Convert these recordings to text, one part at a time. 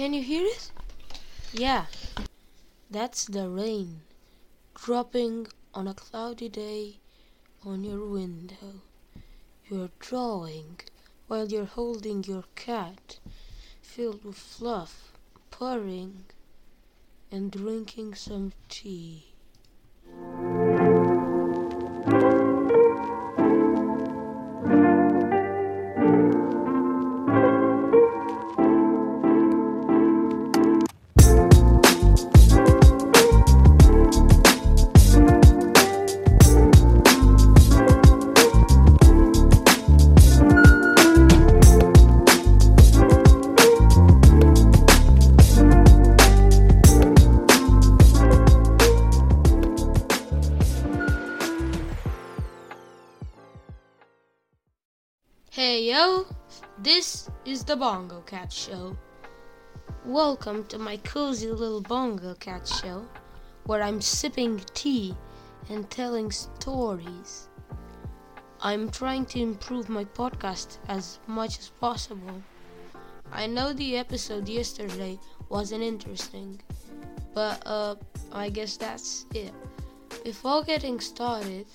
Can you hear it? Yeah, that's the rain dropping on a cloudy day on your window. You're drawing while you're holding your cat, filled with fluff, purring, and drinking some tea. Hey yo, this is the Bongo Cat Show. Welcome to my cozy little Bongo Cat Show, where I'm sipping tea and telling stories. I'm trying to improve my podcast as much as possible. I know the episode yesterday wasn't interesting, but I guess that's it. Before getting started,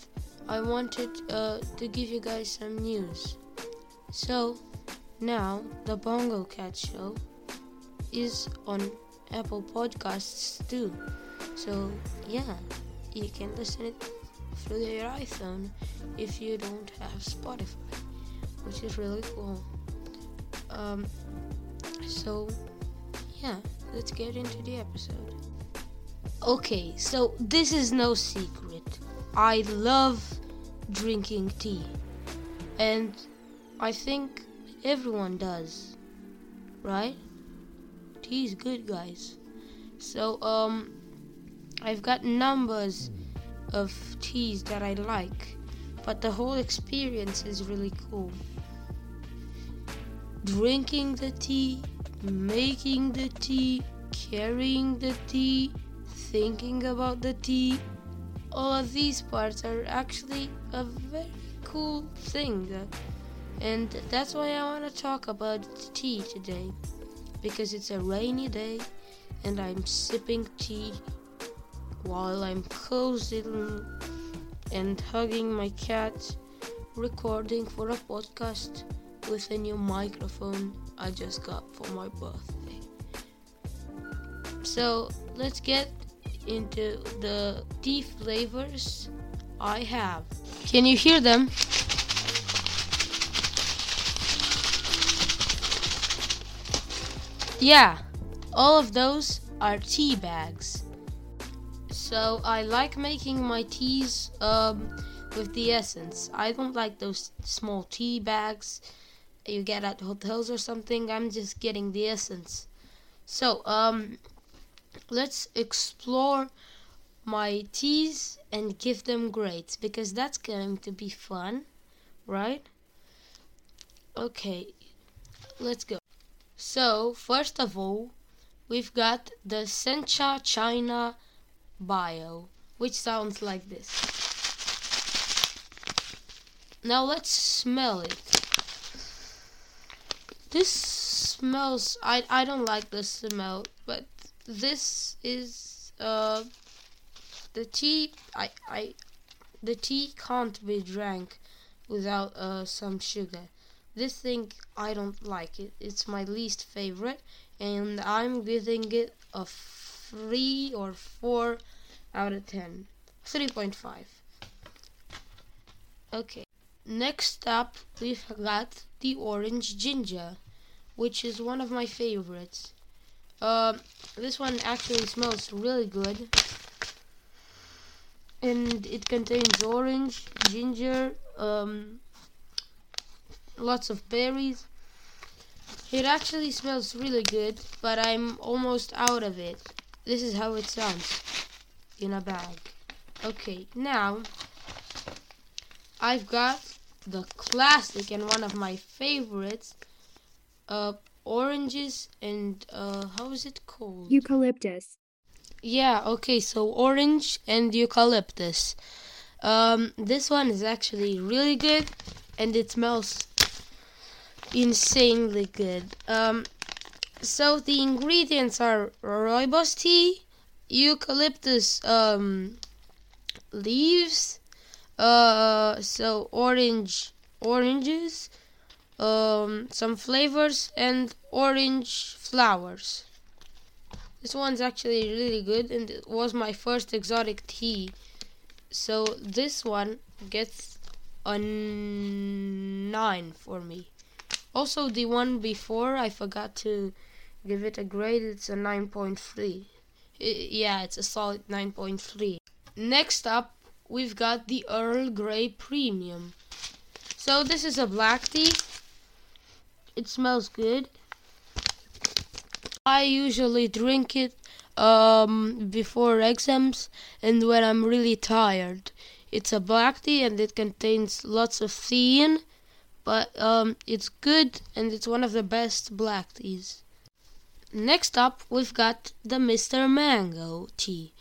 I wanted to give you guys some news. So, now, the Bongo Cat Show is on Apple Podcasts too. So, yeah, you can listen it through your iPhone if you don't have Spotify, which is really cool. So, yeah, let's get into the episode. Okay, so this is no secret. I love drinking tea. And I think everyone does, right? Tea's good, guys. So, I've got numbers of teas that I like, but the whole experience is really cool. Drinking the tea, making the tea, carrying the tea, thinking about the tea, all of these parts are actually a very cool thing. And that's why I want to talk about tea today, because it's a rainy day and I'm sipping tea while I'm cozy and hugging my cat, recording for a podcast with a new microphone I just got for my birthday. So let's get into the tea flavors I have. Can you hear them? Yeah, all of those are tea bags. So I like making my teas with the essence. I don't like those small tea bags you get at hotels or something. I'm just getting the essence. So let's explore my teas and give them grades, because that's going to be fun, right? Okay, let's go. So, first of all, we've got the Sencha China bio, which sounds like this. Now let's smell it. This smells... I don't like the smell, but this is... the tea... the tea can't be drank without some sugar. This thing, I don't like it. It's my least favorite, and I'm giving it a 3 or 4 out of 10. 3.5. Okay. Next up, we've got the orange ginger, which is one of my favorites. This one actually smells really good. And it contains orange, ginger, lots of berries. It actually smells really good, but I'm almost out of it. This is how it sounds in a bag. Okay, now I've got the classic and one of my favorites, oranges and how is it called? Eucalyptus. Yeah, okay, so orange and eucalyptus. This one is actually really good, and it smells insanely good. So the ingredients are rooibos tea, eucalyptus leaves, so oranges, some flavors, and orange flowers. This one's actually really good, and it was my first exotic tea. So this one gets a 9 for me. Also, the one before, I forgot to give it a grade. It's a 9.3. Yeah, it's a solid 9.3. Next up, we've got the Earl Grey Premium. So this is a black tea. It smells good. I usually drink it before exams and when I'm really tired. It's a black tea and it contains lots of thein, but it's good and it's one of the best black teas. Next up, we've got the Mr. Mango tea,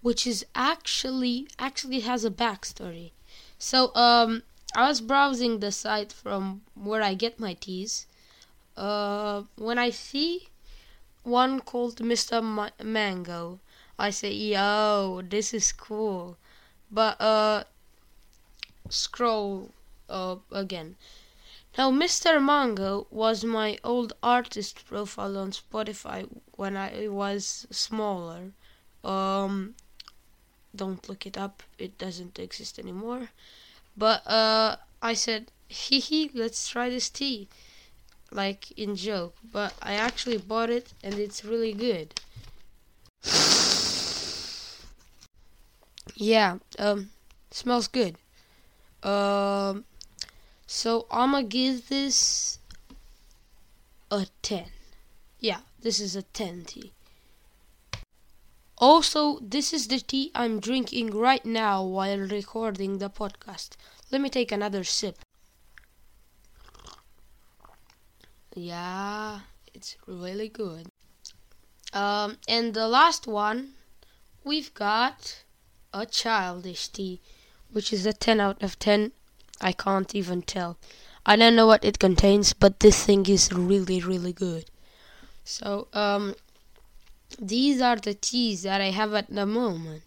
which is actually has a backstory. So I was browsing the site from where I get my teas when I see one called Mr. Mango. I say, yo, this is cool. But, scroll up again. Now, Mr. Mango was my old artist profile on Spotify when I was smaller. Don't look it up. It doesn't exist anymore. But, I said, let's try this tea. Like in joke, but I actually bought it and it's really good. Yeah, smells good. So I'ma give this a 10. Yeah, this is a 10 tea. Also, this is the tea I'm drinking right now while recording the podcast. Let me take another sip. Yeah, it's really good. And the last one, we've got a childish tea, which is a 10 out of 10. I can't even tell. I don't know what it contains, but this thing is really, really good. So, these are the teas that I have at the moment.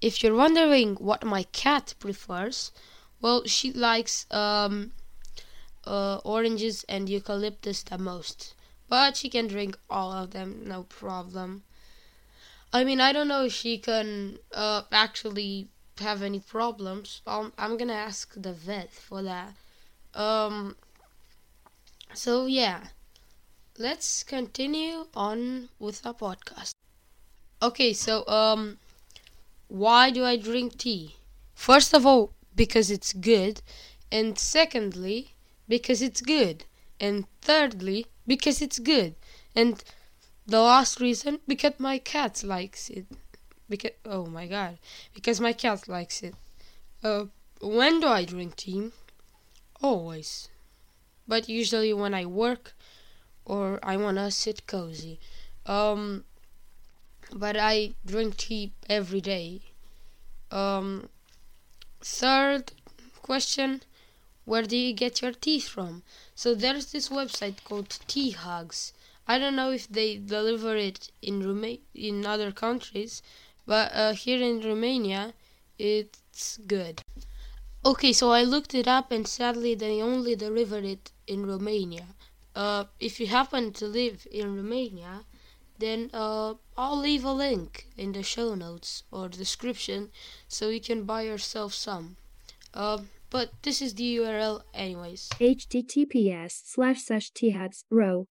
If you're wondering what my cat prefers, well, she likes, oranges and eucalyptus the most, but she can drink all of them, no problem. I mean, I don't know if she can actually have any problems. I'm gonna ask the vet for that. So yeah, let's continue on with our podcast. Okay, so why do I drink tea? First of all, because it's good, and secondly, because it's good, and thirdly, because it's good, and the last reason, because my cat likes it, because my cat likes it. When do I drink tea? Always, but usually when I work, or I wanna sit cozy, but I drink tea every day. Third question, where do you get your tea from? So there's this website called Tea Hugs. I don't know if they deliver it in other countries, but here in Romania, it's good. Okay, so I looked it up and sadly they only deliver it in Romania. If you happen to live in Romania, then I'll leave a link in the show notes or description so you can buy yourself some. But this is the URL anyways. https://teahubs.ro.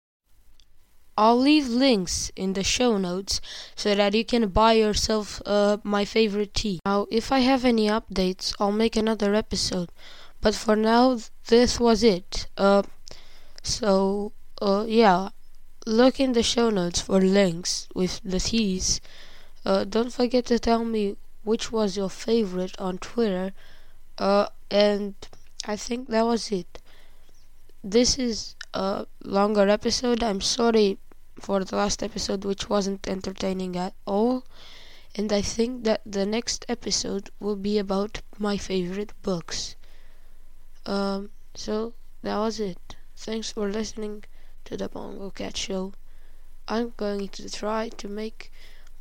I'll leave links in the show notes so that you can buy yourself my favorite tea. Now, if I have any updates, I'll make another episode. But for now, this was it. Yeah, look in the show notes for links with the teas. Don't forget to tell me which was your favorite on Twitter. And I think that was it. This is a longer episode. I'm sorry for the last episode, which wasn't entertaining at all. And I think that the next episode will be about my favorite books. So that was it. Thanks for listening to the Bongo Cat Show. I'm going to try to make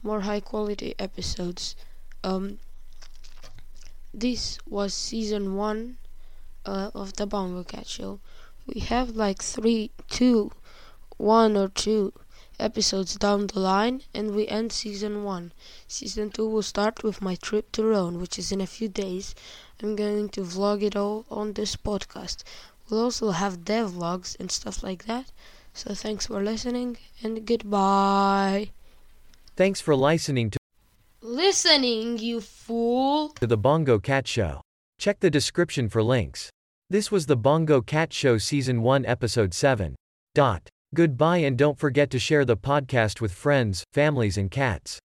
more high quality episodes. This was season 1 of the Bongo Cat Show. We have like 1 or 2 episodes down the line, and we end season 1. Season 2 will start with my trip to Rome, which is in a few days. I'm going to vlog it all on this podcast. We'll also have devlogs and stuff like that. So thanks for listening, and goodbye. Thanks for listening to... Listening, you fool! ...to the Bongo Cat Show. Check the description for links. This was the Bongo Cat Show Season 1 Episode 7. Goodbye, and don't forget to share the podcast with friends, families and cats.